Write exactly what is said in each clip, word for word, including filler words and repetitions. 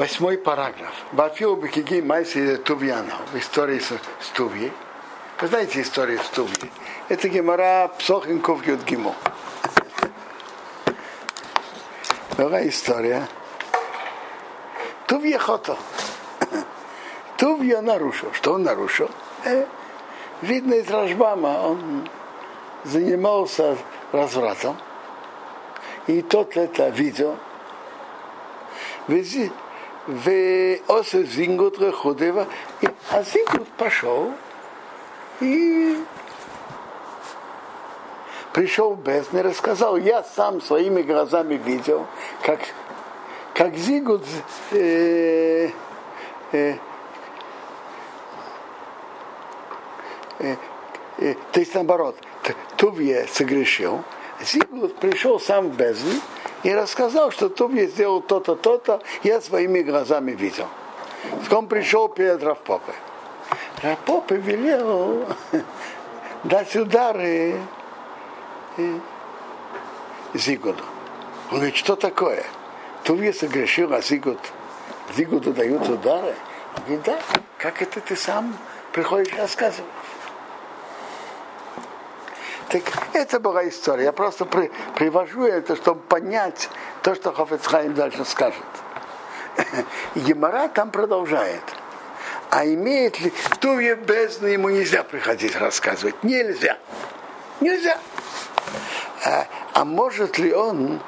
Восьмой параграф. Бафил бекиги майси тувьяна. В истории с Тувьей. Вы знаете историю с Тувьей? Это Гемара Псохин Ковьют Гиму. Была история. Тувья хото. Тувья нарушил. Что он нарушил? Видно из Рашбама, он занимался развратом. И тот это видел. А Зингут пошел и пришел в бездну и рассказал, я сам своими глазами видел, как, как Зингут э, э, э, э, то есть наоборот, Тувье согрешил, Зингут пришел сам в бездну и рассказал, что Туме сделал то-то, то-то, я своими глазами видел. Он пришел перед Равпопой. Равпопа велел дать удары Зигуду. Он говорит, что такое? Туме согрешил, а Зигуд, Зигуду дают удары? Он говорит, да, как это ты сам приходишь рассказывать? Так это была история. Я просто при, привожу это, чтобы понять то, что Хафец Хаим дальше скажет. Гемара там продолжает. А имеет ли... Тувье бездны ему нельзя приходить рассказывать. Нельзя. Нельзя. А, а может ли он,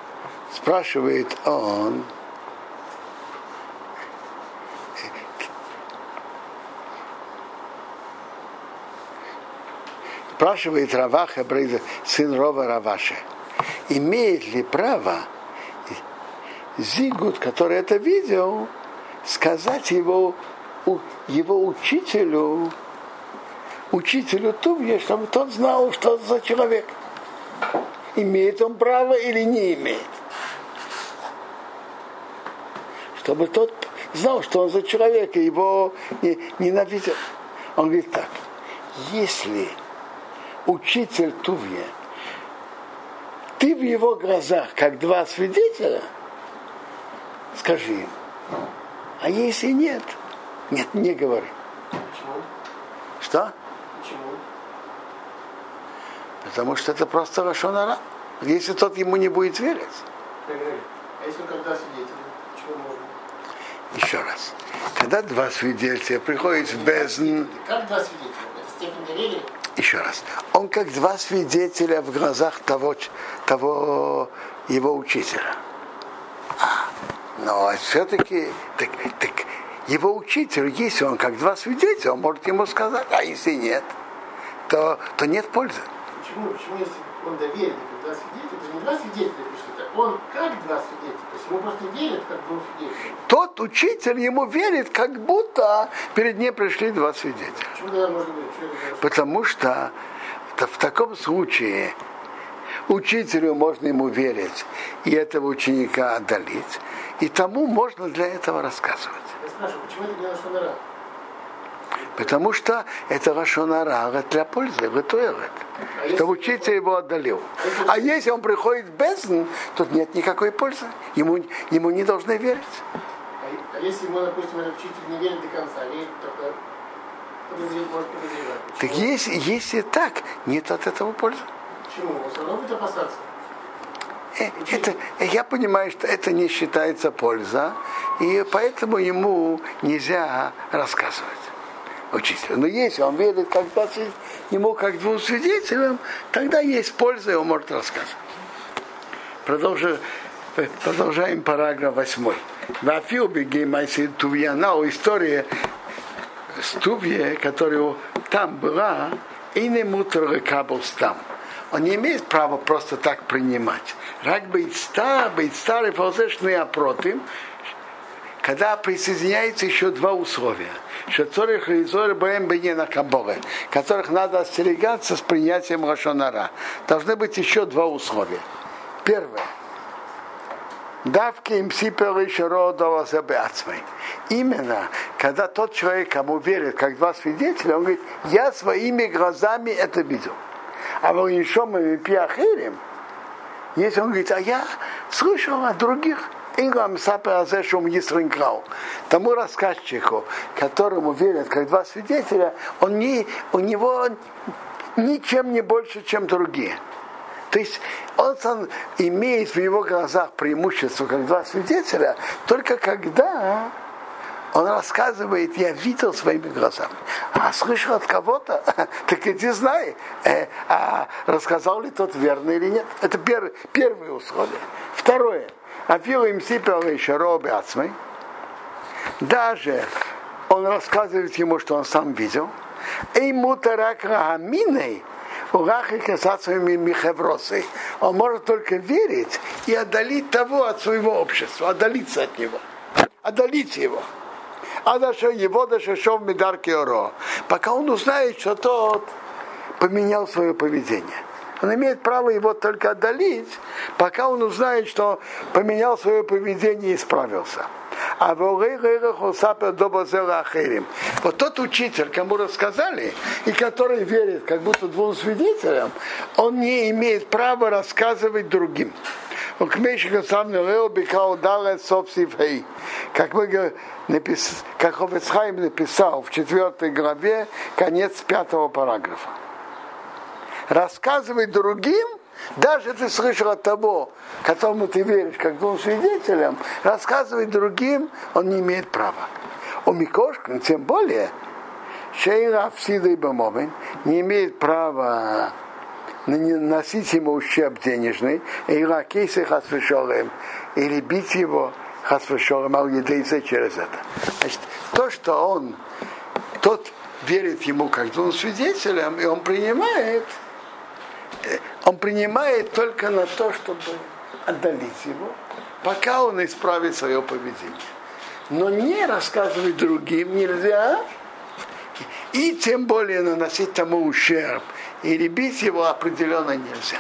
спрашивает он, спрашивает Раваха, Брейда, сын Рова Раваше, имеет ли право Зигуд, который это видел, сказать его, его учителю, учителю Тувье, чтобы тот знал, что за человек. Имеет он право или не имеет? Чтобы тот знал, что он за человек, и его ненавидел. Он говорит так, если учитель Тувье, ты в его глазах, как два свидетеля, скажи им. А если нет? Нет, не говори. Почему? Что? Почему? Потому что это просто лашонара. Если тот ему не будет верить. А если как два свидетеля? Почему можно? Еще раз. Когда два свидетеля приходят в бездну... Как два свидетеля? Степень доверия? Еще раз. Он как два свидетеля в глазах того, того его учителя. А, но все-таки так, так, его учитель, если он как два свидетеля, он может ему сказать, а если нет, то, то нет пользы. Почему? Почему, если он доверенный, как два свидетеля, это же не два свидетеля пишет, а он как два свидетеля, то есть ему просто верят, как двум свидетелям. Тот учитель ему верит, как будто перед ним пришли два свидетеля. Почему тогда можно верить? Потому что в таком случае учителю можно ему верить и этого ученика одолеть, и тому можно для этого рассказывать. Я спрашиваю, почему это не лашонара? Потому что это лашонара для пользы, готовит, а что учитель его одолел. Если... А если он приходит в бездну, то нет никакой пользы, ему, ему не должны верить. А если ему, допустим, учитель не верит до конца, верит только... Так если, если так, нет от этого пользы. Почему? Он все равно будет опасаться. Это, я понимаю, что это не считается польза, и поэтому ему нельзя рассказывать учителю. Но если он верит как ему как двум свидетелям, тогда есть польза, и он может рассказывать. Продолжим. Продолжаем параграф восьмой. На Афилу Геймайсин Тувьяна у истории Тувье, которая там была, и не мутры кабус там. Он не имеет права просто так принимать. Рак быть ста, быть старый фалзешный опротым, когда присоединяется еще два условия, что цорих и цорих боем бы не на камболе, которых надо остерегаться с принятием лашонара. Должны быть еще два условия. Первое. Давки им сипелы еще родова забацмой. Именно, когда тот человек, кому верит, как два свидетеля, он говорит, я своими глазами это видел. А вы еще мы пьяхерим, если он говорит, а я слышал от других, Тому рассказчику, которому верят как два свидетеля, он не, у него ничем не больше, чем другие. То есть он сам имеет в его глазах преимущество как два свидетеля, только когда он рассказывает, я видел своими глазами. А слышал от кого-то, так иди знай, э, а рассказал ли тот верно или нет. Это пер, первое условие. Второе. Афилу им сипел еще робы ацмы. Даже он рассказывает ему, что он сам видел. Эй мутарака аминой, урах и касацами михевросой. Он может только верить и отдалить того от своего общества, отдалиться от него, отдалить его. А даже его даже шел в медарке оро. Пока он узнает, что тот поменял свое поведение. Он имеет право его только отдалить, пока он узнает, что поменял свое поведение и исправился. А вот тот учитель, кому рассказали, и который верит, как будто двум свидетелям, он не имеет права рассказывать другим. Как мы напис... как Хафец Хаим написал в четвертой главе, конец пятого параграфа. Рассказывай другим, даже ты слышал от того, которому ты веришь, как двум свидетелям, рассказывай другим, он не имеет права. У Микошкин, тем более, Шейра Афсида и Бамовин не имеет права наносить ему ущерб денежный, и лакейсы хасвешолым, или бить его хасвешолым, алгидейцы через это. Значит, то, что он, тот верит ему как двум свидетелям, и он принимает, он принимает только на то, чтобы отдалить его, пока он исправит свое поведение. Но не рассказывать другим нельзя, и тем более наносить тому ущерб, и любить его определенно нельзя.